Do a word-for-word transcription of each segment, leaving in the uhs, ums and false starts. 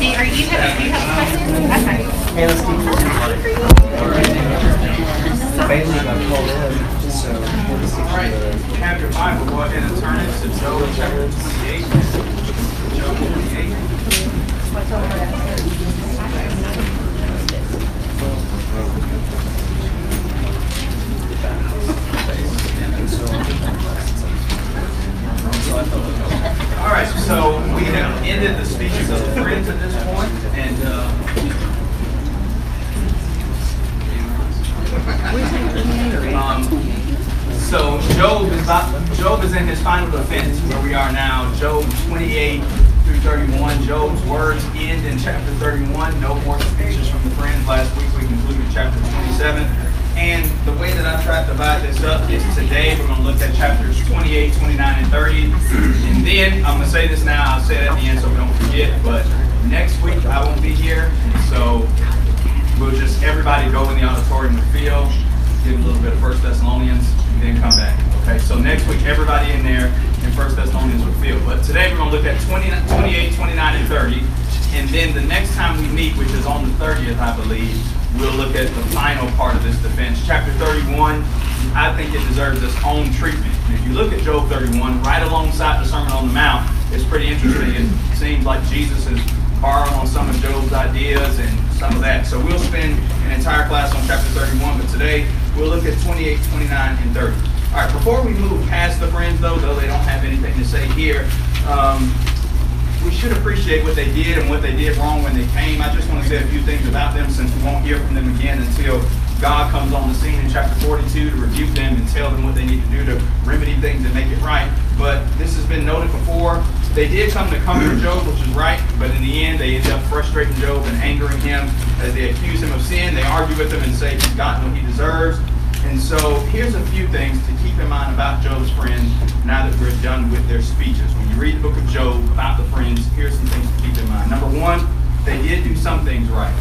Hey, are you have do you have a question? Okay. Hey, let's do this. Bailey got called in, so we'll see. All right, you have your Bible. Go ahead and turn it to Joel chapter twenty-eight. Joel twenty-eight. What's over there? All right, so we have ended the speeches of the friends at this point, and uh, um, so Job is about, Job is in his final defense where we are now. Job twenty-eight through thirty-one. Job's words end in chapter thirty-one. No more speeches from the friends. Last week we concluded chapter twenty-seven. And the way that I tried to divide this up is today we're going to look at chapters twenty-eight, twenty-nine, and thirty. And then, I'm going to say this now, I'll say it at the end so we don't forget, but next week I won't be here. So we'll just, everybody go in the auditorium and feel, give a little bit of First Thessalonians, and then come back. Okay, so next week everybody in there in First Thessalonians will feel. But today we're going to look at twenty-eight, twenty-nine, and thirty. And then the next time we meet, which is on the thirtieth, I believe, we'll look at the final part of this defense. Chapter thirty-one, I think it deserves its own treatment. And if you look at Job thirty-one, right alongside the Sermon on the Mount, it's pretty interesting. It seems like Jesus has borrowed on some of Job's ideas and some of that. So we'll spend an entire class on chapter thirty-one, but today we'll look at twenty-eight, twenty-nine, and thirty. All right, before we move past the friends, though, though they don't have anything to say here, um, we should appreciate what they did and what they did wrong when they came. I just want to say a few things about them since we won't hear from them again until God comes on the scene in chapter forty-two to rebuke them and tell them what they need to do to remedy things and make it right. But this has been noted before. They did come to comfort Job, which is right, but in the end they ended up frustrating Job and angering him as they accuse him of sin. They argue with him and say he's gotten what he deserves. And so here's a few things to keep in mind about Job's friends now that we're done with their speeches. When you read the book of Job about the friends, here's some things to keep in mind. Number one, they did do some things right.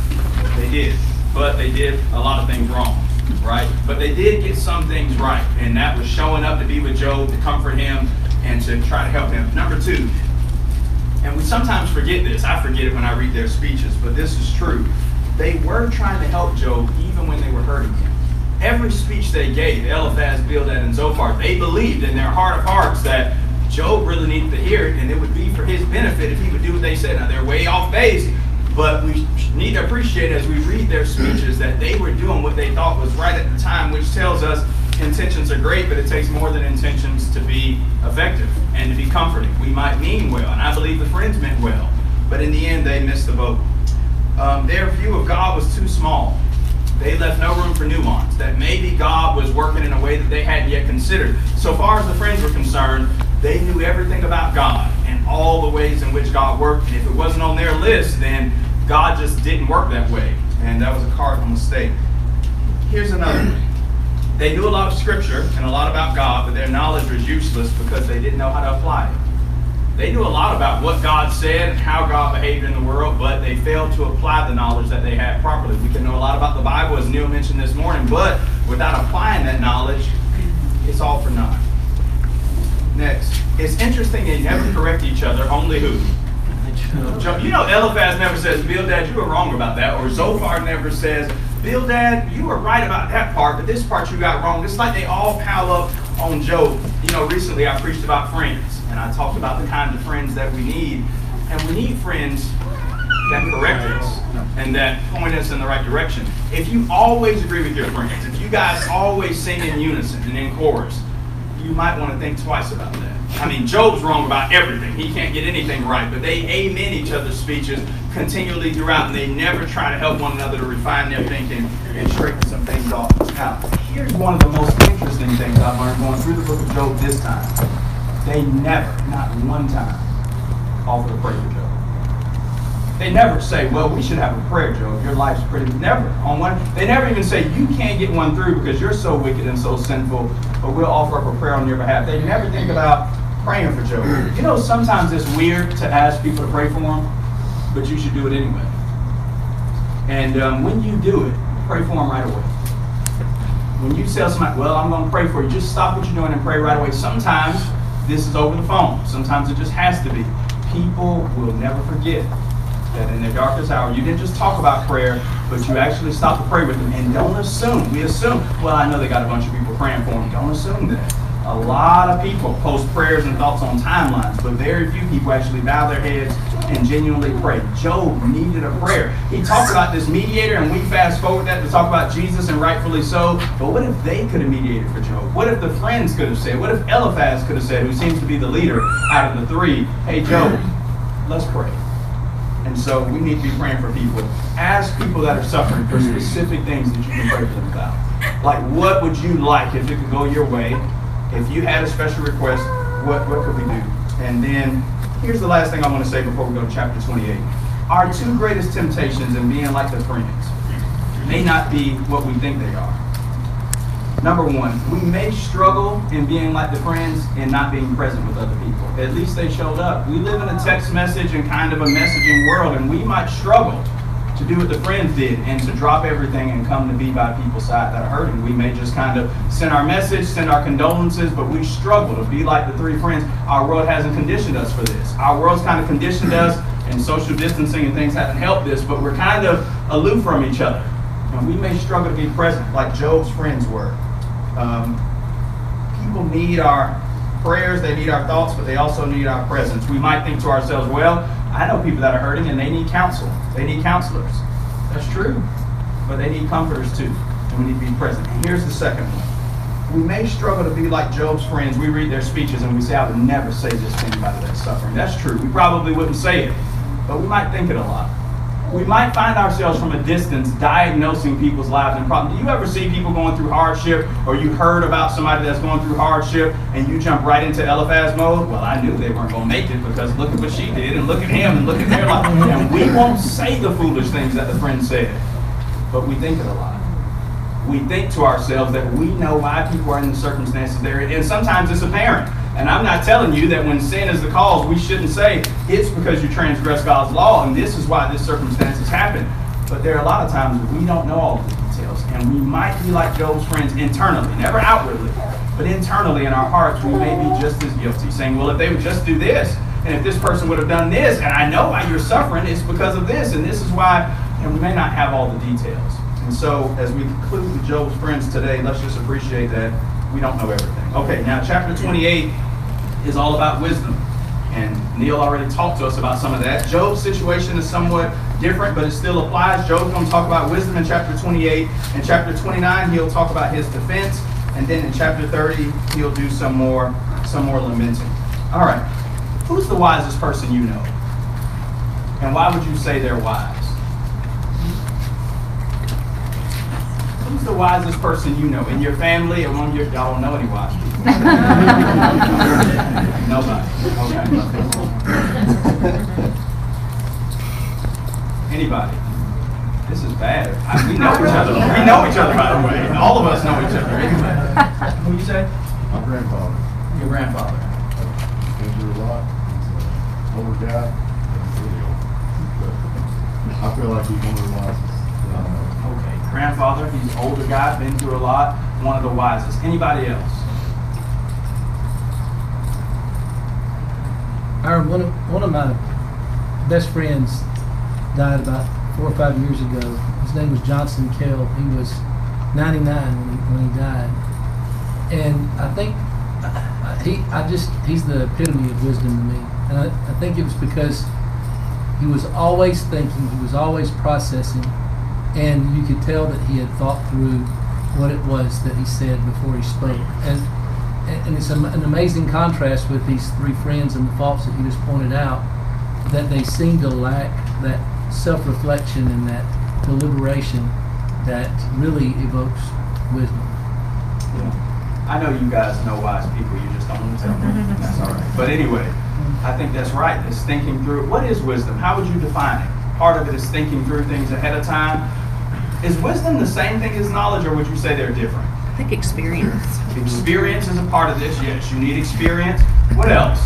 They did. But they did a lot of things wrong, right? But they did get some things right. And that was showing up to be with Job, to comfort him, and to try to help him. Number two, and we sometimes forget this. I forget it when I read their speeches, but this is true. They were trying to help Job even when they were hurting him. Every speech they gave, Eliphaz, Bildad, and Zophar, they believed in their heart of hearts that Job really needed to hear it, and it would be for his benefit if he would do what they said. Now, they're way off base, but we need to appreciate as we read their speeches that they were doing what they thought was right at the time, which tells us intentions are great, but it takes more than intentions to be effective and to be comforting. We might mean well, and I believe the friends meant well, but in the end, they missed the boat. Um, their view of God was too small. They left no room for nuance, that maybe God was working in a way that they hadn't yet considered. So far as the friends were concerned, they knew everything about God and all the ways in which God worked. And if it wasn't on their list, then God just didn't work that way. And that was a cardinal mistake. Here's another thing. They knew a lot of scripture and a lot about God, but their knowledge was useless because they didn't know how to apply it. They knew a lot about what God said and how God behaved in the world, but they failed to apply the knowledge that they had properly. We can know a lot about the Bible, as Neil mentioned this morning, but without applying that knowledge, it's all for naught. Next, it's interesting they never correct each other, only who? You know, Eliphaz never says, Bildad, you were wrong about that, or Zophar never says, Bildad, you were right about that part, but this part you got wrong. It's like they all pile up on Job. You know, recently I preached about friends, and I talked about the kind of friends that we need. And we need friends that correct us and that point us in the right direction. If you always agree with your friends, if you guys always sing in unison and in chorus, you might want to think twice about that. I mean, Job's wrong about everything. He can't get anything right. But they amen each other's speeches continually throughout, and they never try to help one another to refine their thinking and straighten some things off. Now, here's one of the most interesting things I've learned going through the book of Job this time. They never, not one time, offer a prayer to Job. They never say, well, we should have a prayer, Job. Your life's pretty. Never. On one. They never even say, you can't get one through because you're so wicked and so sinful, but we'll offer up a prayer on your behalf. They never think about praying for Job. You know, sometimes it's weird to ask people to pray for them, but you should do it anyway. And um, when you do it, pray for them right away. When you tell somebody, well, I'm going to pray for you, just stop what you're doing and pray right away. Sometimes this is over the phone. Sometimes it just has to be. People will never forget that in their darkest hour, you didn't just talk about prayer, but you actually stopped to pray with them. And don't assume. We assume, well, I know they got a bunch of people praying for them. Don't assume that. A lot of people post prayers and thoughts on timelines, but very few people actually bow their heads and genuinely pray. Job needed a prayer. He talked about this mediator, and we fast forward that to talk about Jesus, and rightfully so. But what if they could have mediated for Job? What if the friends could have said? What if Eliphaz could have said, who seems to be the leader out of the three, hey, Job, let's pray. And so we need to be praying for people. Ask people that are suffering for specific things that you can pray for them about. Like, what would you like if it could go your way? If you had a special request, what, what could we do? And then here's the last thing I want to say before we go to chapter twenty-eight. Our two greatest temptations in being like the friends may not be what we think they are. Number one, we may struggle in being like the friends and not being present with other people. At least they showed up. We live in a text message and kind of a messaging world, and we might struggle to do what the friends did and to drop everything and come to be by people's side that are hurting. We may just kind of send our message, send our condolences, but we struggle to be like the three friends. Our world hasn't conditioned us for this. Our world's kind of conditioned us, and social distancing and things haven't helped this, but we're kind of aloof from each other. And we may struggle to be present like Job's friends were. Um, people need our prayers, they need our thoughts, but they also need our presence. We might think to ourselves, well, I know people that are hurting and they need counsel. They need counselors. That's true. But they need comforters too. And we need to be present. And here's the second one. We may struggle to be like Job's friends. We read their speeches and we say, I would never say this to anybody that's suffering. That's true. We probably wouldn't say it. But we might think it a lot. We might find ourselves from a distance diagnosing people's lives and problems. Do you ever see people going through hardship, or you heard about somebody that's going through hardship and you jump right into Eliphaz mode? Well, I knew they weren't going to make it because look at what she did and look at him and look at their life. And we won't say the foolish things that the friend said, but we think it a lot. We think to ourselves that we know why people are in the circumstances they're in. And sometimes it's apparent. And I'm not telling you that when sin is the cause, we shouldn't say it's because you transgress God's law and this is why this circumstance has happened. But there are a lot of times that we don't know all the details, and we might be like Job's friends internally, never outwardly, but internally in our hearts we may be just as guilty, saying, well, if they would just do this, and if this person would have done this, and I know why you're suffering, it's because of this, and this is why, and we may not have all the details. And so as we conclude with Job's friends today, let's just appreciate that we don't know everything. Okay, now chapter twenty-eight is all about wisdom. And Neil already talked to us about some of that. Job's situation is somewhat different, but it still applies. Job's going to talk about wisdom in chapter twenty-eight. In chapter twenty-nine, he'll talk about his defense. And then in chapter thirty, he'll do some more, some more lamenting. All right. Who's the wisest person you know? And why would you say they're wise? Who's the wisest person you know? In your family, or one of your, y'all don't know any wise people. Nobody. Okay. Anybody. This is bad. I, we know each other. We know each other, by the way. And all of us know each other. Anyway. Who you say? My grandfather. Your grandfather. He's been through a lot. He's an older guy. I feel like he's one of the wisest. Grandfather, he's an older guy, been through a lot, one of the wisest. Anybody else? I one of one of my best friends died about four or five years ago. His name was Johnson Kell. He was ninety-nine when he, when he died, and I think he I just he's the epitome of wisdom to me. And I, I think it was because he was always thinking, he was always processing. And you could tell that he had thought through what it was that he said before he spoke. And and it's an amazing contrast with these three friends and the faults that you just pointed out, that they seem to lack that self-reflection and that deliberation that really evokes wisdom. Yeah. I know you guys know wise people, you just don't want to tell them. That's all right. But anyway, I think that's right. It's thinking through, what is wisdom? How would you define it? Part of it is thinking through things ahead of time. Is wisdom the same thing as knowledge, or would you say they're different? I think experience. Experience is a part of this, yes. You need experience. What else?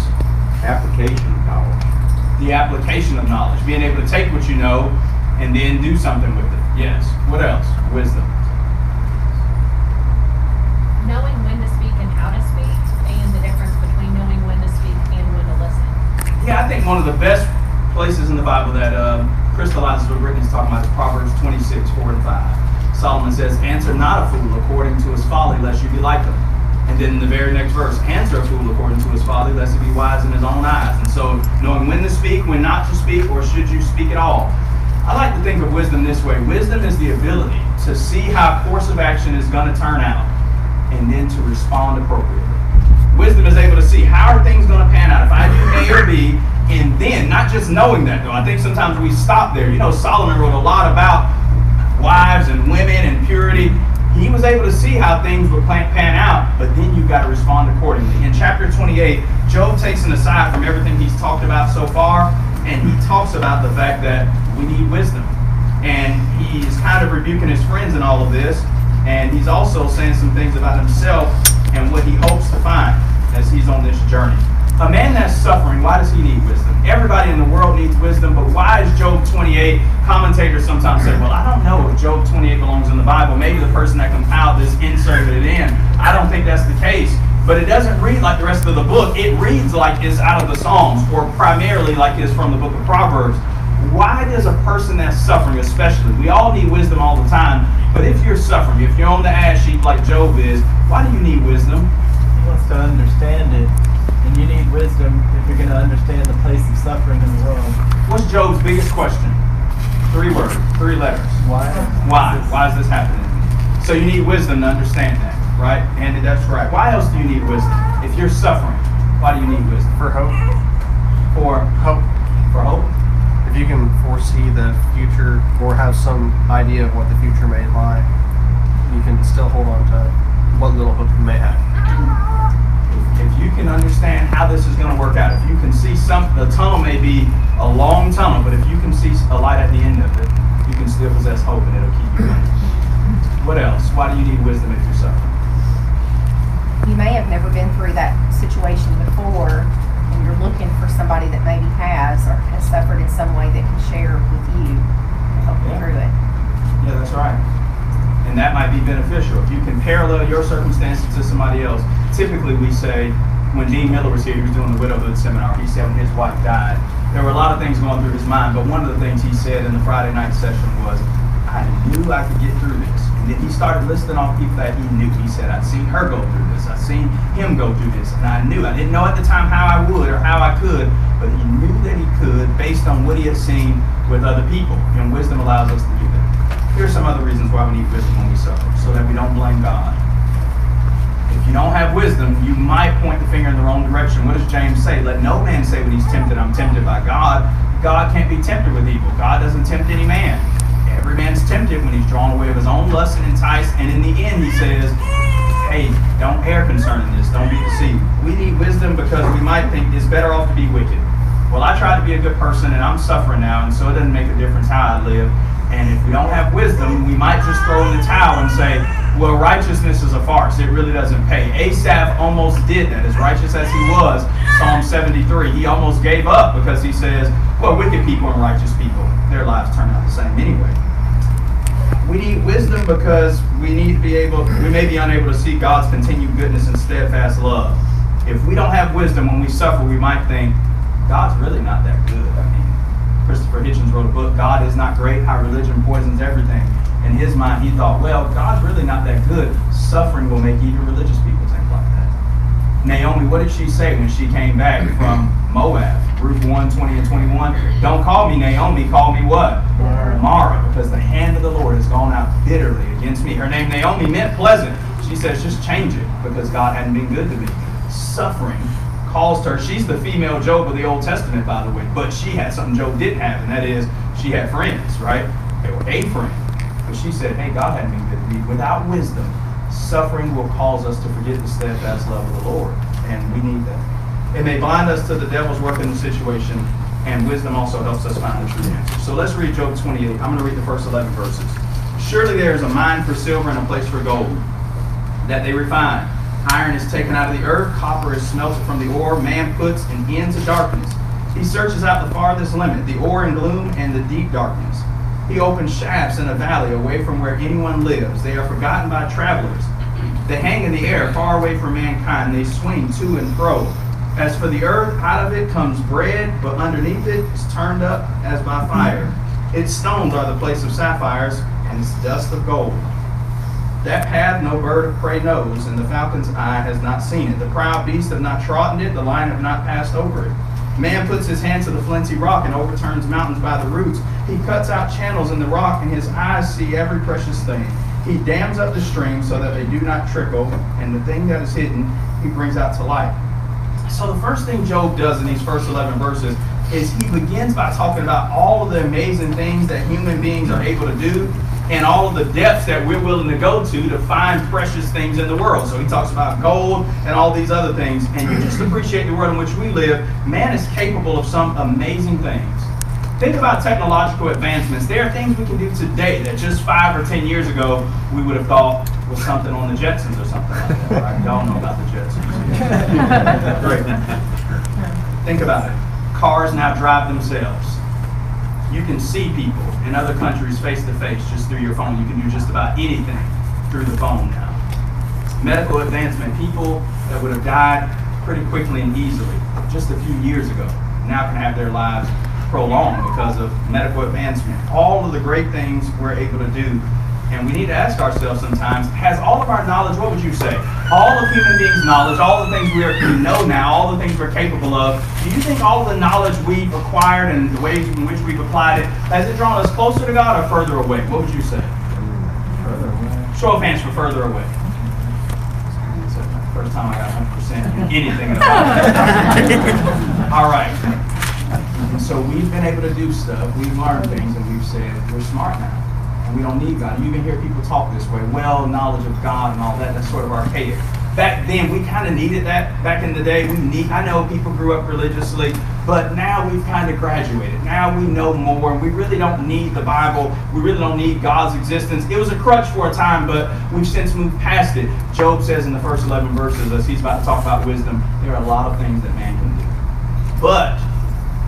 Application of knowledge. The application of knowledge. Being able to take what you know and then do something with it. Yes. What else? Wisdom. Knowing when to speak and how to speak, and the difference between knowing when to speak and when to listen. Yeah, I think one of the best places in the Bible that uh, crystallizes what Brittany's talking about is Proverbs twenty-six, four and five. Solomon says, answer not a fool according to his folly, lest you be like him. And then in the very next verse, answer a fool according to his folly, lest he be wise in his own eyes. And so knowing when to speak, when not to speak, or should you speak at all. I like to think of wisdom this way. Wisdom is the ability to see how course of action is going to turn out and then to respond appropriately. Wisdom is able to see how are things going to pan out if I do A or B, and then not just knowing that, though. I think sometimes we stop there. You know, Solomon wrote a lot about wives and women and purity. He was able to see how things would pan out, but then you've got to respond accordingly. In chapter twenty-eight, Job takes an aside from everything he's talked about so far, and he talks about the fact that we need wisdom. And he's kind of rebuking his friends in all of this, and he's also saying some things about himself and what he hopes to find as he's on this journey. A man that's suffering, why does he need wisdom? Everybody in the world needs wisdom, but why is Job twenty-eight? Commentators sometimes say, well, I don't know if Job twenty-eight belongs in the Bible. Maybe the person that compiled this inserted it in. I don't think that's the case. But it doesn't read like the rest of the book. It reads like it's out of the Psalms, or primarily like it's from the book of Proverbs. Why does a person that's suffering, especially, we all need wisdom all the time, but if you're suffering, if you're on the ash heap like Job is, why do you need wisdom? He wants to understand it, and you need wisdom if you're going to understand the place of suffering in the world. What's Job's biggest question? Three words, three letters. Why? Why? Why is this happening? So you need wisdom to understand that, right? Andy, that's right. Why else do you need wisdom? If you're suffering, why do you need wisdom? For hope. For hope. For hope. If you can foresee the future or have some idea of what the future may lie, you can still hold on to what little hope you may have. If you can understand how this is going to work out, if you can see something, the tunnel may be a long tunnel, but if you can see a light at the end of it, you can still possess hope and it'll keep you going. What else? Why do you need wisdom if you're suffering? You may have never been through that situation before, and you're looking for somebody that maybe has or has suffered in some way that can share with you to help you through it. Yeah, that's right. And that might be beneficial. If you can parallel your circumstances to somebody else, typically we say, when Dean Miller was here, he was doing the widowhood seminar, he said when his wife died, there were a lot of things going through his mind, but one of the things he said in the Friday night session was, I knew I could get through this. And then he started listing off people that he knew. He said, I'd seen her go through this. I'd seen him go through this. And I knew. I didn't know at the time how I would or how I could, but he knew that he could based on what he had seen with other people. And wisdom allows us to do that. Here's some other reasons why we need wisdom when we suffer, so that we don't blame God. If you don't have wisdom, you might point the finger in the wrong direction. What does James say? Let no man say when he's tempted, I'm tempted by God. God can't be tempted with evil. God doesn't tempt any man. Every man's tempted when he's drawn away of his own lust and enticed, and in the end he says, hey, don't err concerning this, don't be deceived. We need wisdom because we might think it's better off to be wicked. Well, I tried to be a good person and I'm suffering now, and so it doesn't make a difference how I live. And if we don't have wisdom, we might just throw in the towel and say, well, righteousness is a farce, it really doesn't pay. Asaph almost did that, as righteous as he was, Psalm seventy-three. He almost gave up because he says, well, wicked people and righteous people, their lives turn out the same anyway. We need wisdom because we need to be able, we may be unable to see God's continued goodness and steadfast love. If we don't have wisdom when we suffer, we might think, God's really not that good. I mean, Christopher Hitchens wrote a book, God is Not Great, How Religion Poisons Everything. In his mind, he thought, well, God's really not that good. Suffering will make even religious people think like that. Naomi, what did she say when she came back from Moab? Ruth one, twenty and twenty-one. Don't call me Naomi, call me what? Mara, because the hand of the Lord has gone out bitterly against me. Her name Naomi meant pleasant. She says, just change it, because God hadn't been good to me. Suffering caused her. She's the female Job of the Old Testament, by the way, but she had something Job didn't have, and that is she had friends, right? They were a friend. But she said, hey, God hadn't been good to me. Without wisdom, suffering will cause us to forget the steadfast love of the Lord, and we need that. It may blind us to the devil's work in the situation, and wisdom also helps us find the true answer. So let's read Job twenty-eight. I'm going to read the first eleven verses. Surely there is a mine for silver and a place for gold, that they refine. Iron is taken out of the earth, copper is smelted from the ore, man puts an end to darkness. He searches out the farthest limit, the ore in gloom and the deep darkness. He opens shafts in a valley away from where anyone lives. They are forgotten by travelers. They hang in the air far away from mankind. They swing to and fro. As for the earth, out of it comes bread, but underneath it is turned up as by fire. Its stones are the place of sapphires, and its dust of gold. That path no bird of prey knows, and the falcon's eye has not seen it. The proud beasts have not trodden it, the lion have not passed over it. Man puts his hand to the flinty rock and overturns mountains by the roots. He cuts out channels in the rock, and his eyes see every precious thing. He dams up the streams so that they do not trickle, and the thing that is hidden he brings out to light. So the first thing Job does in these first eleven verses is he begins by talking about all of the amazing things that human beings are able to do and all of the depths that we're willing to go to to find precious things in the world. So he talks about gold and all these other things. And you just appreciate the world in which we live. Man is capable of some amazing things. Think about technological advancements. There are things we can do today that just five or ten years ago we would have thought was something on the Jetsons or something like that. Right? Y'all know about the Jetsons. Great. Think about it. Cars now drive themselves. You can see people in other countries face to face just through your phone. You can do just about anything through the phone now. Medical advancement. People that would have died pretty quickly and easily just a few years ago now can have their lives prolonged because of medical advancement. All of the great things we're able to do. And we need to ask ourselves sometimes, has all of our knowledge, what would you say? All of human beings' knowledge, all the things we, are, we know now, all the things we're capable of, do you think all the knowledge we've acquired and the ways in which we've applied it, has it drawn us closer to God or further away? What would you say? Further away. Show of hands for further away. First time I got one hundred percent in anything in the Bible. All right. And so we've been able to do stuff, we've learned things, and we've said, we're smart now, and we don't need God. You even hear people talk this way, well, knowledge of God and all that, that's sort of archaic. Back then, we kind of needed that. Back in the day, we need, I know people grew up religiously, but now we've kind of graduated. Now we know more, and we really don't need the Bible. We really don't need God's existence. It was a crutch for a time, but we've since moved past it. Job says in the first eleven verses, as he's about to talk about wisdom, there are a lot of things that man can do. But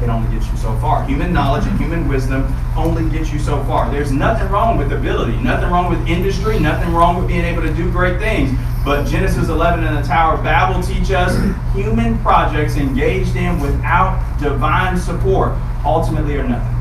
it only gets you so far. Human knowledge and human wisdom only gets you so far. There's nothing wrong with ability, nothing wrong with industry, nothing wrong with being able to do great things. But Genesis eleven and the Tower of Babel teach us human projects engaged in without divine support ultimately are nothing.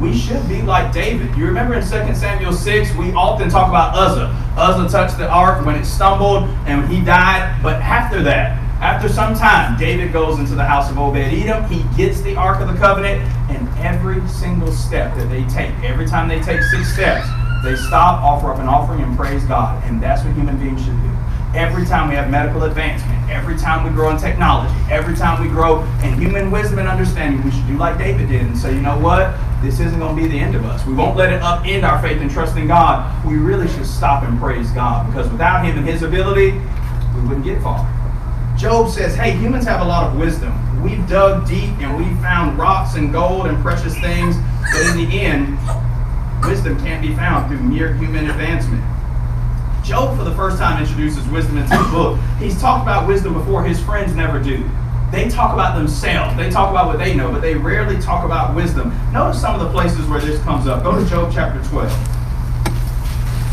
We should be like David. You remember in Second Samuel six, we often talk about Uzzah. Uzzah touched the ark when it stumbled and he died. But after that, after some time, David goes into the house of Obed-Edom. He gets the Ark of the Covenant, and every single step that they take, every time they take six steps, they stop, offer up an offering, and praise God. And that's what human beings should do. Every time we have medical advancement, every time we grow in technology, every time we grow in human wisdom and understanding, we should do like David did and say, you know what? This isn't going to be the end of us. We won't let it upend our faith and trust in God. We really should stop and praise God, because without Him and His ability, we wouldn't get far. Job says, hey, humans have a lot of wisdom. We've dug deep and we've found rocks and gold and precious things, but in the end, wisdom can't be found through mere human advancement. Job, for the first time, introduces wisdom into the book. He's talked about wisdom before. His friends never do. They talk about themselves. They talk about what they know, but they rarely talk about wisdom. Notice some of the places where this comes up. Go to Job chapter twelve.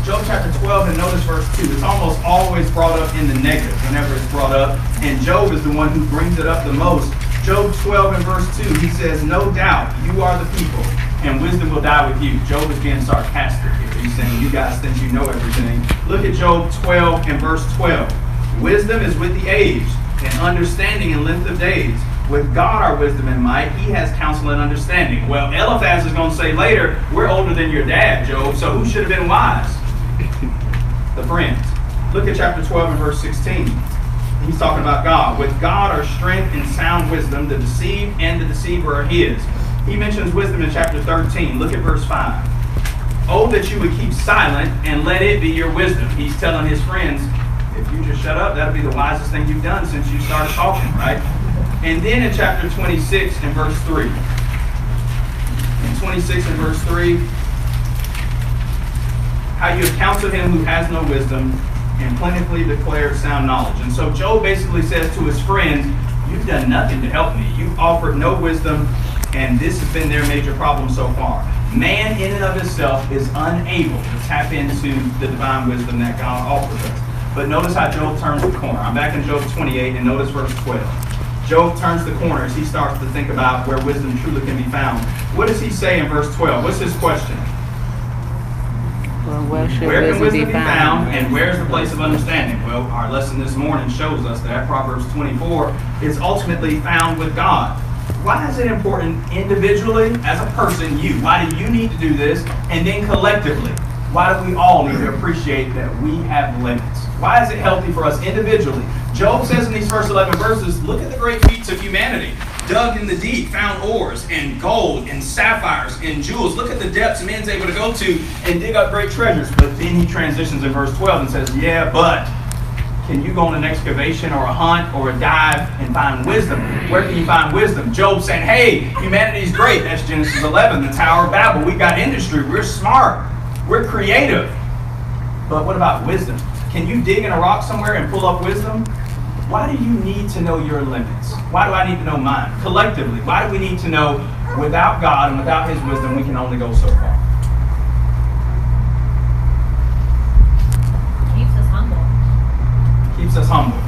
Job chapter twelve, and notice verse two. It's almost always brought up in the negative whenever it's brought up. And Job is the one who brings it up the most. Job twelve and verse two, he says, no doubt you are the people, and wisdom will die with you. Job is being sarcastic here. He's saying, you guys think you know everything. Look at Job twelve and verse twelve. Wisdom is with the age, and understanding and length of days. With God our wisdom and might, He has counsel and understanding. Well, Eliphaz is going to say later, we're older than your dad, Job, so who should have been wise? The friends. Look at chapter twelve and verse sixteen. He's talking about God. With God are strength and sound wisdom. The deceived and the deceiver are His. He mentions wisdom in chapter thirteen. Look at verse five. Oh, that you would keep silent and let it be your wisdom. He's telling his friends, if you just shut up, that'll be the wisest thing you've done since you started talking, right? And then in chapter twenty-six and verse three. In twenty-six and verse three, how you have counseled him who has no wisdom and plentifully declared sound knowledge. And so Job basically says to his friends, you've done nothing to help me. You've offered no wisdom, and this has been their major problem so far. Man in and of himself is unable to tap into the divine wisdom that God offers us. But notice how Job turns the corner. I'm back in Job twenty-eight, and notice verse twelve. Job turns the corner as he starts to think about where wisdom truly can be found. What does he say in verse twelve? What's his question? Well, where, should where can wisdom, wisdom be found, found and where's the place of understanding? Well, our lesson this morning shows us that Proverbs twenty-four is ultimately found with God. Why is it important individually, as a person, you? Why do you need to do this? And then collectively, why do we all need to appreciate that we have limits? Why is it healthy for us individually? Job says in these first eleven verses, look at the great feats of humanity. Dug in the deep, found ores and gold and sapphires and jewels. Look at the depths man's able to go to and dig up great treasures. But then he transitions in verse twelve and says, yeah, but can you go on an excavation or a hunt or a dive and find wisdom? Where can you find wisdom? Job said, hey, humanity's great. That's Genesis eleven, the Tower of Babel. We've got industry. We're smart. We're creative. But what about wisdom? Can you dig in a rock somewhere and pull up wisdom? Why do you need to know your limits? Why do I need to know mine? Collectively, why do we need to know without God and without His wisdom, we can only go so far? Keeps us humble. Keeps us humble.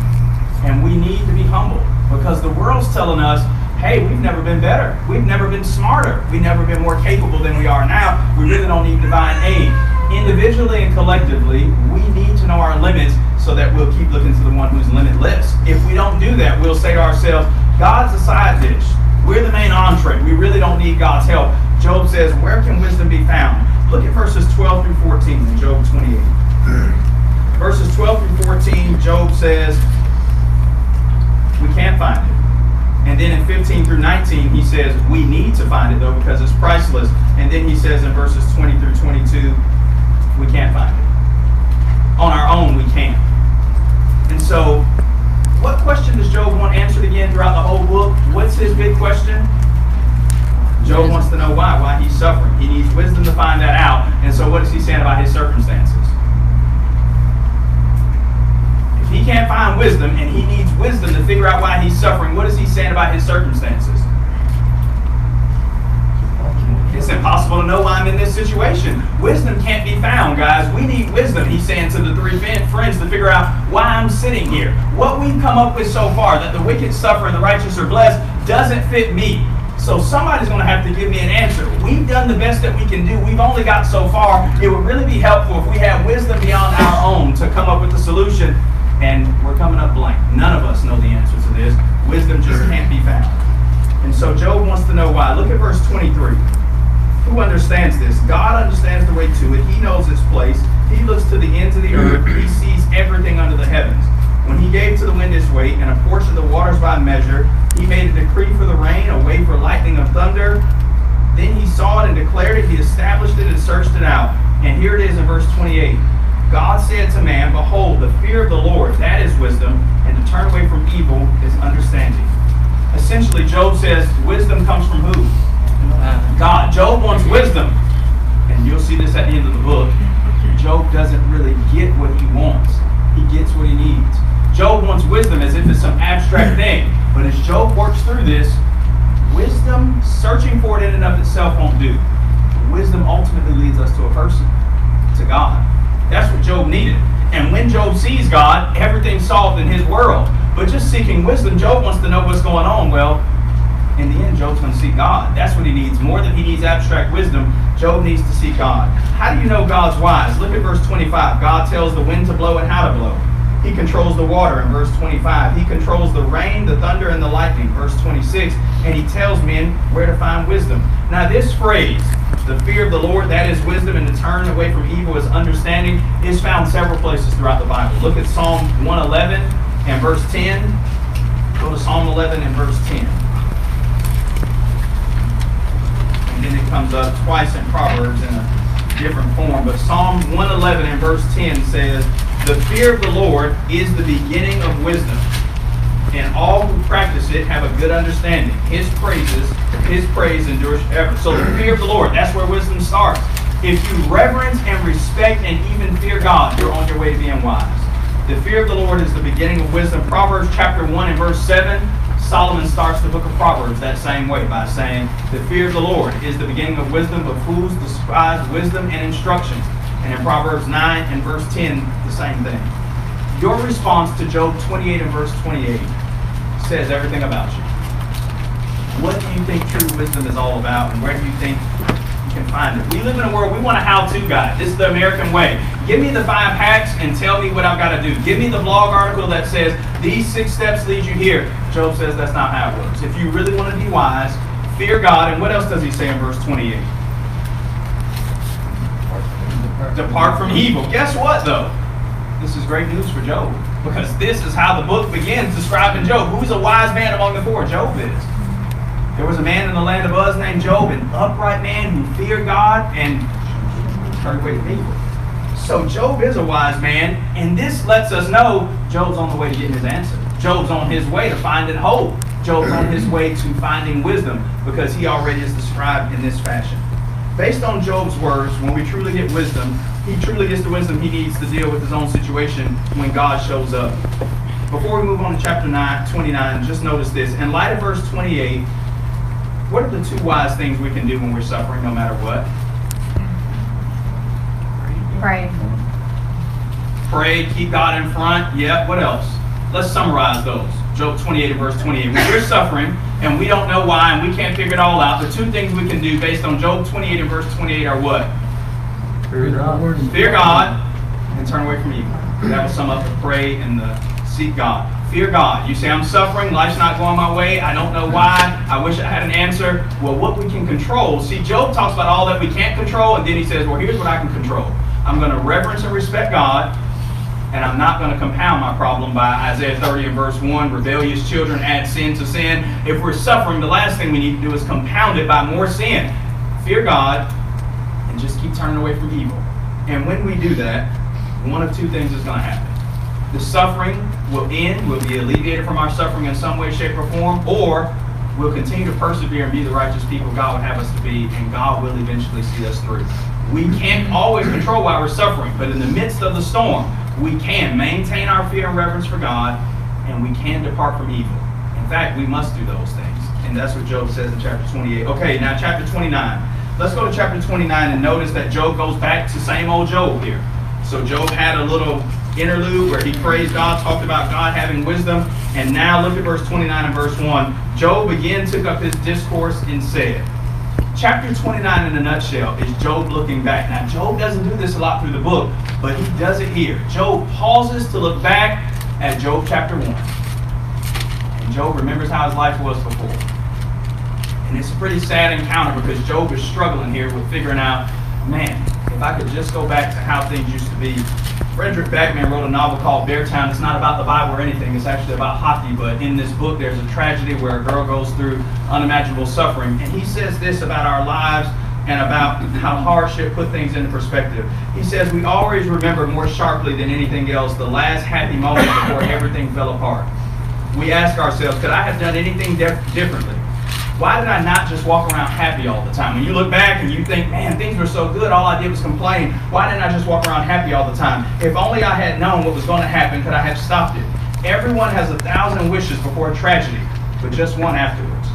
And we need to be humble because the world's telling us, hey, we've never been better. We've never been smarter. We've never been more capable than we are now. We really don't need divine aid. Individually and collectively, we need to know our limits so that we'll keep looking to the one who's limitless. If we don't do that, we'll say to ourselves, God's a side dish. We're the main entree. We really don't need God's help. Job says, where can wisdom be found? Look at verses twelve through fourteen in Job twenty-eight. Verses twelve through fourteen, Job says, we can't find it. And then in fifteen through nineteen, he says, we need to find it, though, because it's priceless. And then he says in verses twenty through twenty-two, we can't find it. On our own, we can't. And so, what question does Job want answered again throughout the whole book? What's his big question? Job wants to know why, why he's suffering. He needs wisdom to find that out. And so what is he saying about his circumstances? If he can't find wisdom, and he needs wisdom to figure out why he's suffering, what is he saying about his circumstances? It's impossible to know why I'm in this situation. Wisdom can't be found, guys. We need wisdom, he's saying to the three friends, to figure out why I'm sitting here. What we've come up with so far, that the wicked suffer and the righteous are blessed, doesn't fit me. So somebody's going to have to give me an answer. We've done the best that we can do. We've only got so far. It would really be helpful if we had wisdom beyond our own to come up with a solution. And we're coming up blank. None of us know the answer to this. Wisdom just can't be found. And so Job wants to know why. Look at verse twenty-three. Who understands this? God understands the way to it. He knows its place. He looks to the ends of the earth. He sees everything under the heavens. When he gave to the wind its weight and apportioned the waters by measure, he made a decree for the rain, a way for lightning of thunder. Then he saw it and declared it. He established it and searched it out. And here it is in verse twenty-eight. God said to man, behold, the fear of the Lord, that is wisdom, and to turn away from evil is understanding. Essentially, Job says, wisdom comes from who? God. Job wants wisdom. And you'll see this at the end of the book. Job doesn't really get what he wants. He gets what he needs. Job wants wisdom as if it's some abstract thing. But as Job works through this, wisdom, searching for it in and of itself won't do. Wisdom ultimately leads us to a person, to God. That's what Job needed. And when Job sees God, everything's solved in his world. But just seeking wisdom, Job wants to know what's going on. Well, in the end, Job's going to see God. That's what he needs. More than he needs abstract wisdom, Job needs to see God. How do you know God's wise? Look at verse twenty-five. God tells the wind to blow and how to blow. He controls the water in verse twenty-five. He controls the rain, the thunder, and the lightning, verse twenty-six. And he tells men where to find wisdom. Now this phrase, the fear of the Lord, that is wisdom, and to turn away from evil is understanding, is found several places throughout the Bible. Look at Psalm one eleven and verse ten. Go to Psalm eleven and verse ten. And it comes up twice in Proverbs in a different form. But Psalm one eleven and verse ten says, the fear of the Lord is the beginning of wisdom, and all who practice it have a good understanding. His praises, his praise endures forever. So the fear of the Lord, that's where wisdom starts. If you reverence and respect and even fear God, you're on your way to being wise. The fear of the Lord is the beginning of wisdom. Proverbs chapter one and verse seven, Solomon starts the book of Proverbs that same way by saying, the fear of the Lord is the beginning of wisdom, but fools despise wisdom and instruction. And in Proverbs nine and verse ten, the same thing. Your response to Job twenty-eight and verse twenty-eight says everything about you. What do you think true wisdom is all about, and where do you think you can find it? We live in a world, we want a how-to guide. This is the American way. Give me the five hacks and tell me what I've got to do. Give me the blog article that says, these six steps lead you here. Job says that's not how it works. If you really want to be wise, fear God. And what else does he say in verse twenty-eight? Depart from evil. Guess what, though? This is great news for Job, because this is how the book begins describing Job. Who's a wise man among the four? Job is. There was a man in the land of Uz named Job, an upright man who feared God and turned away from evil. So Job is a wise man, and this lets us know Job's on the way to getting his answer. Job's on his way to finding hope. Job's on his way to finding wisdom, because he already is described in this fashion. Based on Job's words, when we truly get wisdom, he truly gets the wisdom he needs to deal with his own situation when God shows up. Before we move on to chapter nine, twenty-nine, just notice this. In light of verse twenty-eight, what are the two wise things we can do when we're suffering, no matter what? Pray. Pray, keep God in front. Yeah, what else? Let's summarize those. Job twenty-eight and verse twenty-eight. When we're suffering and we don't know why and we can't figure it all out, the two things we can do based on Job twenty-eight and verse twenty-eight are what? Fear God. Fear God and turn away from evil. That will sum up the pray and the seek God. Fear God. You say, I'm suffering. Life's not going my way. I don't know why. I wish I had an answer. Well, what we can control. See, Job talks about all that we can't control, and then he says, well, here's what I can control. I'm going to reverence and respect God, and I'm not going to compound my problem by Isaiah thirty and verse one, rebellious children add sin to sin. If we're suffering, the last thing we need to do is compound it by more sin. Fear God, and just keep turning away from evil. And when we do that, one of two things is going to happen. The suffering will end, we'll be alleviated from our suffering in some way, shape, or form, or we'll continue to persevere and be the righteous people God would have us to be, and God will eventually see us through. We can't always control why we're suffering, but in the midst of the storm, we can maintain our fear and reverence for God, and we can depart from evil. In fact, we must do those things, and that's what Job says in chapter twenty-eight. Okay, now chapter twenty-nine. Let's go to chapter twenty-nine and notice that Job goes back to same old Job here. So Job had a little interlude where he praised God, talked about God having wisdom, and now look at verse twenty-nine and verse one. Job again took up his discourse and said, chapter twenty-nine in a nutshell is Job looking back. Now Job doesn't do this a lot through the book, but he does it here. Job pauses to look back at Job chapter one. And Job remembers how his life was before. And it's a pretty sad encounter, because Job is struggling here with figuring out, man, if I could just go back to how things used to be. Frederick Backman wrote a novel called Beartown. It's not about the Bible or anything. It's actually about hockey. But in this book, there's a tragedy where a girl goes through unimaginable suffering. And he says this about our lives and about how hardship put things into perspective. He says, we always remember more sharply than anything else the last happy moment before everything fell apart. We ask ourselves, could I have done anything dif- differently? Why did I not just walk around happy all the time? When you look back and you think, man, things were so good, all I did was complain. Why didn't I just walk around happy all the time? If only I had known what was going to happen, could I have stopped it? Everyone has a thousand wishes before a tragedy, but just one afterwards.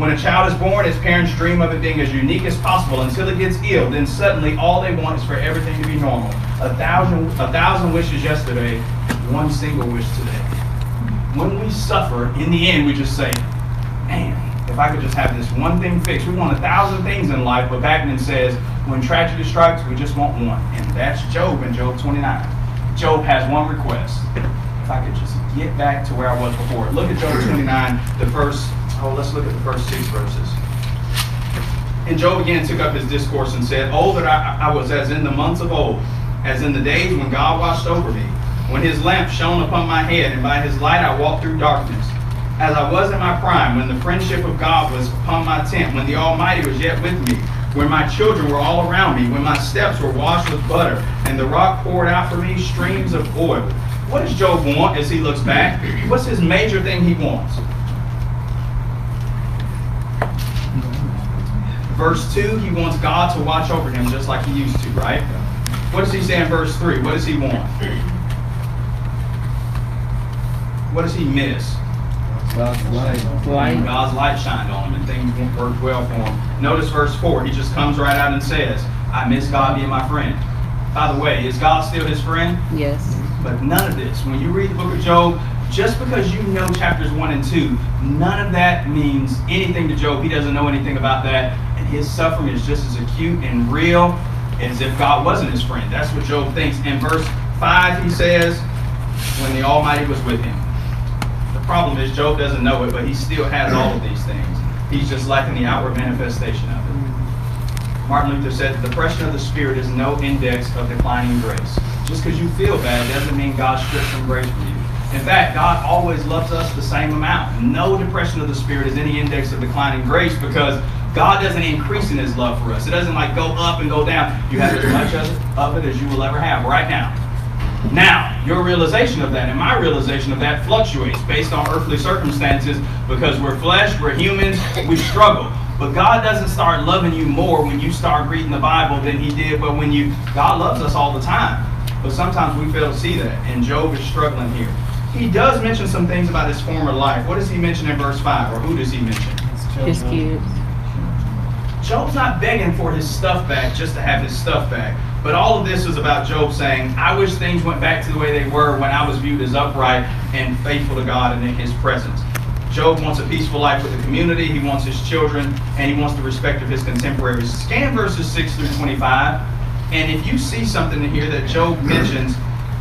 When a child is born, his parents dream of it being as unique as possible until it gets ill. Then suddenly all they want is for everything to be normal. A thousand, a thousand wishes yesterday, one single wish today. When we suffer, in the end, we just say, man, if I could just have this one thing fixed. We want a thousand things in life, but Backman says, when tragedy strikes, we just want one. And that's Job in Job twenty-nine. Job has one request. If I could just get back to where I was before. Look at Job twenty-nine, the first, oh, let's look at the first six verses. And Job again took up his discourse and said, oh, that I, I was as in the months of old, as in the days when God watched over me, when his lamp shone upon my head, and by his light I walked through darkness. As I was in my prime, when the friendship of God was upon my tent, when the Almighty was yet with me, when my children were all around me, when my steps were washed with butter, and the rock poured out for me streams of oil. What does Job want as he looks back? What's his major thing he wants? Verse two, he wants God to watch over him just like he used to, right? What does he say in verse three? What does he want? What does he miss? God's light. light. God's light shined on him, and things worked well for him. Notice verse four. He just comes right out and says, I miss God being my friend. By the way, is God still his friend? Yes. But none of this. When you read the book of Job, Just because you know chapters one and two, none of that means anything to Job. He doesn't know anything about that. And his suffering is just as acute and real as if God wasn't his friend. That's what Job thinks. In verse five, he says, when the Almighty was with him. The problem is Job doesn't know it, but he still has all of these things. He's just lacking the outward manifestation of it. Martin Luther said, the depression of the spirit is no index of declining grace. Just because you feel bad doesn't mean God strips some grace from you. In fact, God always loves us the same amount. No depression of the spirit is any index of declining grace, because God doesn't increase in his love for us. It doesn't like go up and go down. You have as much of it as you will ever have right now. Now, your realization of that and my realization of that fluctuates based on earthly circumstances, because we're flesh, we're humans, we struggle. But God doesn't start loving you more when you start reading the Bible than he did. But when you, God loves us all the time. But sometimes we fail to see that. And Job is struggling here. He does mention some things about his former life. What does he mention in verse five? Or who does he mention? His kids. Job's not begging for his stuff back just to have his stuff back. But all of this is about Job saying, I wish things went back to the way they were when I was viewed as upright and faithful to God and in his presence. Job wants a peaceful life with the community. He wants his children, and he wants the respect of his contemporaries. Scan verses six through twenty-five, and if you see something here that Job mentions,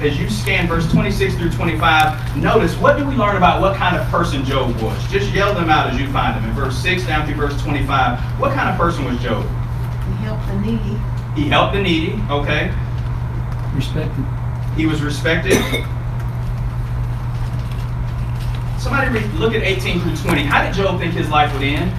as you scan verse twenty-six through twenty-five, notice, what do we learn about what kind of person Job was? Just yell them out as you find them. In verse six down through verse twenty-five, what kind of person was Job? He helped the needy. He helped the needy, okay. Respected. He was respected. Somebody read, look at eighteen through twenty. How did Job think his life would end?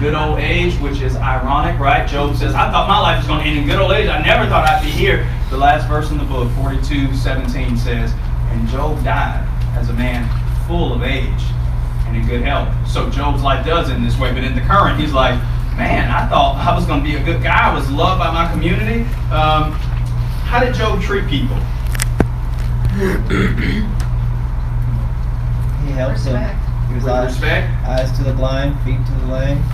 Good old age, which is ironic, right? Job says, I thought my life was going to end in good old age. I never thought I'd be here. The last verse in the book, forty-two seventeen, says, and Job died as a man full of age and in good health. So Job's life does end this way, but in the current, he's like, man, I thought I was going to be a good guy. I was loved by my community. Um, how did Job treat people? He helped them. He was eyes, respect. Eyes to the blind, feet to the lame.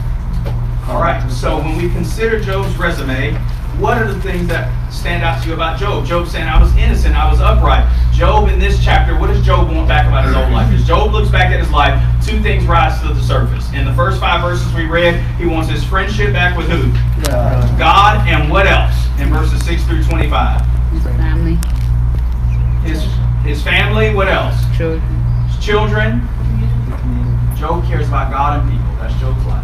All right, so when we consider Job's resume, what are the things that stand out to you about Job? Job saying, I was innocent, I was upright. Job in this chapter, what does Job want back about his old life? As Job looks back at his life, two things rise to the surface. In the first five verses we read, he wants his friendship back with who? God. God, and what else? In verses six through twenty-five. His family. His, his family, what else? Children. His children. Job cares about God and people. That's Job's life.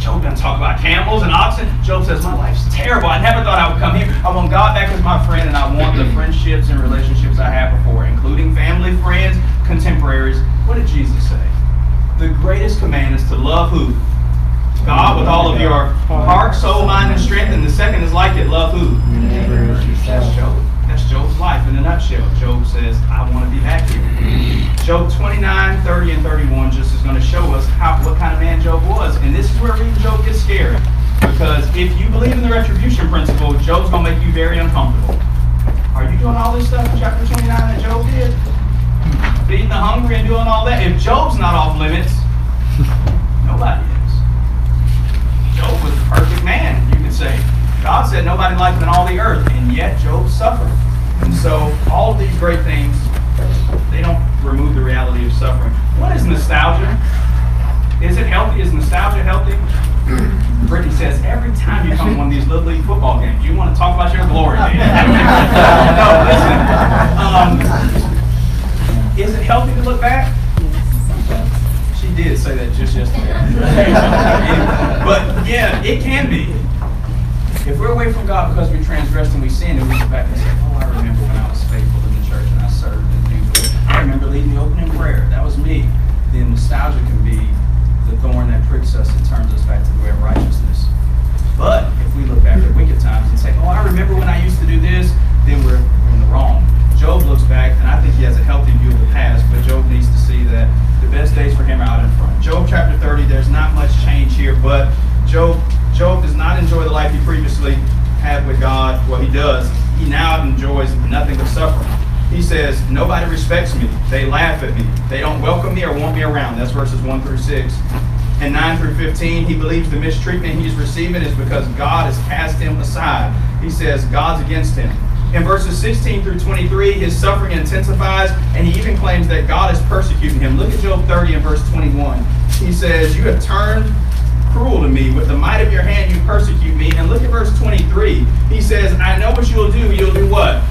Job doesn't talk about camels and oxen. Job says, my life's terrible. I never thought I would come here. I want God back as my friend, and I want the friendships and relationships I had before, including family, friends, contemporaries. What did Jesus say? The greatest command is to love who? God with all of your heart, soul, mind, and strength. And the second is like it. Love who? That's Job. That's Job's life in a nutshell. Job says, I want to be back here. Job twenty-nine, thirty, and thirty-one just is going to show us how what kind of man Job was. And this is where reading Job gets scary. Because if you believe in the retribution principle, Job's going to make you very uncomfortable. Are you doing all this stuff in chapter twenty-nine that Job did? Feeding the hungry and doing all that? If Job's not off limits, nobody is. Job was the perfect man, you could say. God said nobody liked him in all the earth, and yet Job suffered. And so all these great things, they don't remove the reality of suffering. What is nostalgia? Is it healthy? Is nostalgia healthy? Brittany says, every time you come to one of these Little League football games, you want to talk about your glory, man. No, listen. Um, is it healthy to look back? She did say that just yesterday. But yeah, it can be. If we're away from God because we transgressed and we sinned, and we go back and say, oh, I remember when I was faithful in the church and I served and did. I remember leading the opening prayer. That was me. Then nostalgia can be the thorn that pricks us and turns us back to the way of righteousness. But if we look back at wicked times and say, oh, I remember when I used to do this, then we're, we're in the wrong. Job looks back, and I think he has a healthy view of the past, but Job needs to see that the best days for him are out in front. Job chapter thirty, there's not much change here, but Job... Job does not enjoy the life he previously had with God. Well, he does. He now enjoys nothing but suffering. He says, nobody respects me. They laugh at me. They don't welcome me or want me around. That's verses one through six. And nine through fifteen, he believes the mistreatment he's receiving is because God has cast him aside. he says, God's against him. In verses sixteen through twenty-three, his suffering intensifies, and he even claims that God is persecuting him. Look at Job thirty and verse twenty-one. He says, you have turned cruel to me. With the might of your hand you persecute me. And look at verse twenty-three. He says, I know what you'll do. You'll do what?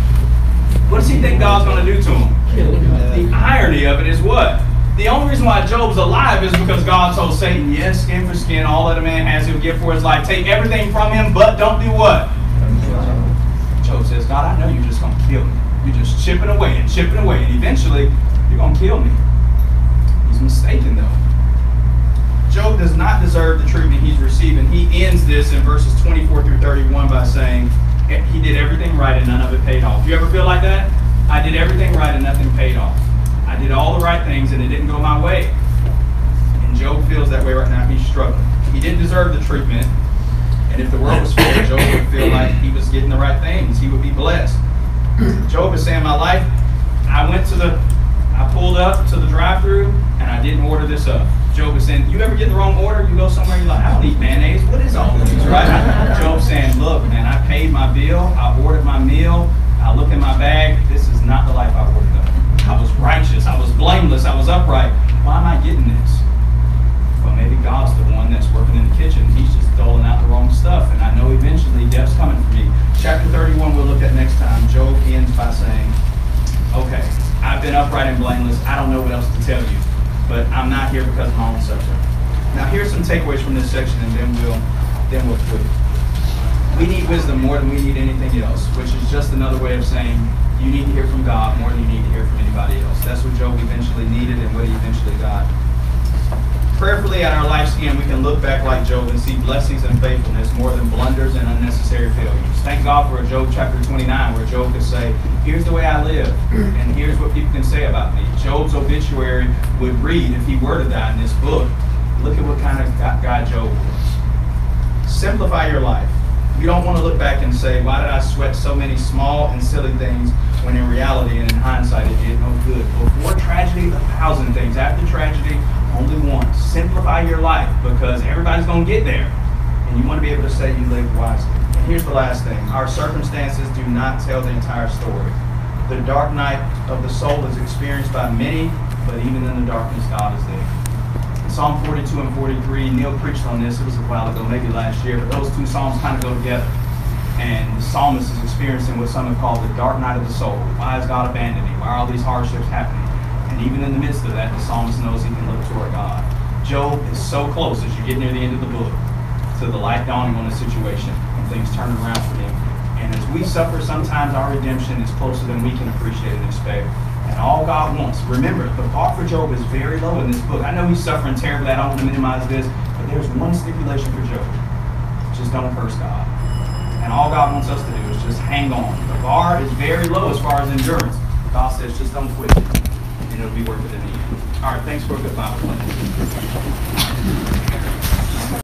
What does he think God's going to do to him? The irony of it is what? The only reason why Job's alive is because God told Satan, yes, skin for skin, all that a man has he'll give for his life. Take everything from him, but don't do what? Job says, God, I know you're just going to kill me. You're just chipping away and chipping away, and eventually you're going to kill me. He's mistaken, though. Job does not deserve the treatment he's receiving. He ends this in verses twenty-four through thirty-one by saying, he did everything right and none of it paid off. You ever feel like that? I did everything right and nothing paid off. I did all the right things and it didn't go my way. And Job feels that way right now. He's struggling. He didn't deserve the treatment. And if the world was full, Job would feel like he was getting the right things. He would be blessed. Job is saying, my life, I went to the, I pulled up to the drive-thru and I didn't order this up. Job is saying, you ever get the wrong order? You go somewhere, you're like, I don't eat mayonnaise. What is all this, right? Job's saying, look, man, I paid my bill. I ordered my meal. I look in my bag. This is not the life I ordered up. I was righteous. I was blameless. I was upright. Why am I getting this? Well, maybe God's the one that's working in the kitchen. He's just doling out the wrong stuff. And I know eventually death's coming for me. Chapter thirty-one we'll look at next time. Job ends by saying, okay, I've been upright and blameless. I don't know what else to tell you. But I'm not here because of my own suffering. Now here's some takeaways from this section, and then we'll then we'll quit. We need wisdom more than we need anything else, which is just another way of saying you need to hear from God more than you need to hear from anybody else. That's what Job eventually needed and what he eventually got. Prayerfully at our life's end, we can look back like Job and see blessings and faithfulness more than blunders and unnecessary failures. Thank God for Job chapter twenty-nine, where Job could say, here's the way I live, and here's what people can say about me. Job's obituary would read, if he were to die in this book, look at what kind of guy Job was. Simplify your life. You don't want to look back and say, why did I sweat so many small and silly things when in reality and in hindsight it did no good. Before tragedy, a thousand things. After tragedy, only one. Simplify your life because everybody's going to get there. And you want to be able to say you lived wisely. And here's the last thing. Our circumstances do not tell the entire story. The dark night of the soul is experienced by many, but even in the darkness, God is there. Psalm forty-two and forty-three, Neil preached on this. It was a while ago, maybe last year, but those two psalms kind of go together. And the psalmist is experiencing what some have called the dark night of the soul. Why has God abandoned me? Why are all these hardships happening? And even in the midst of that, the psalmist knows he can look toward God. Job is so close as you get near the end of the book to the light dawning on the situation and things turning around for him. And as we suffer, sometimes our redemption is closer than we can appreciate and expect. And all God wants, remember, the bar for Job is very low in this book. I know he's suffering terribly. I don't want to minimize this, but there's one stipulation for Job. Just don't curse God. And all God wants us to do is just hang on. The bar is very low as far as endurance. God says, just don't quit. And it'll be worth it in the end. All right, thanks for a good Bible class.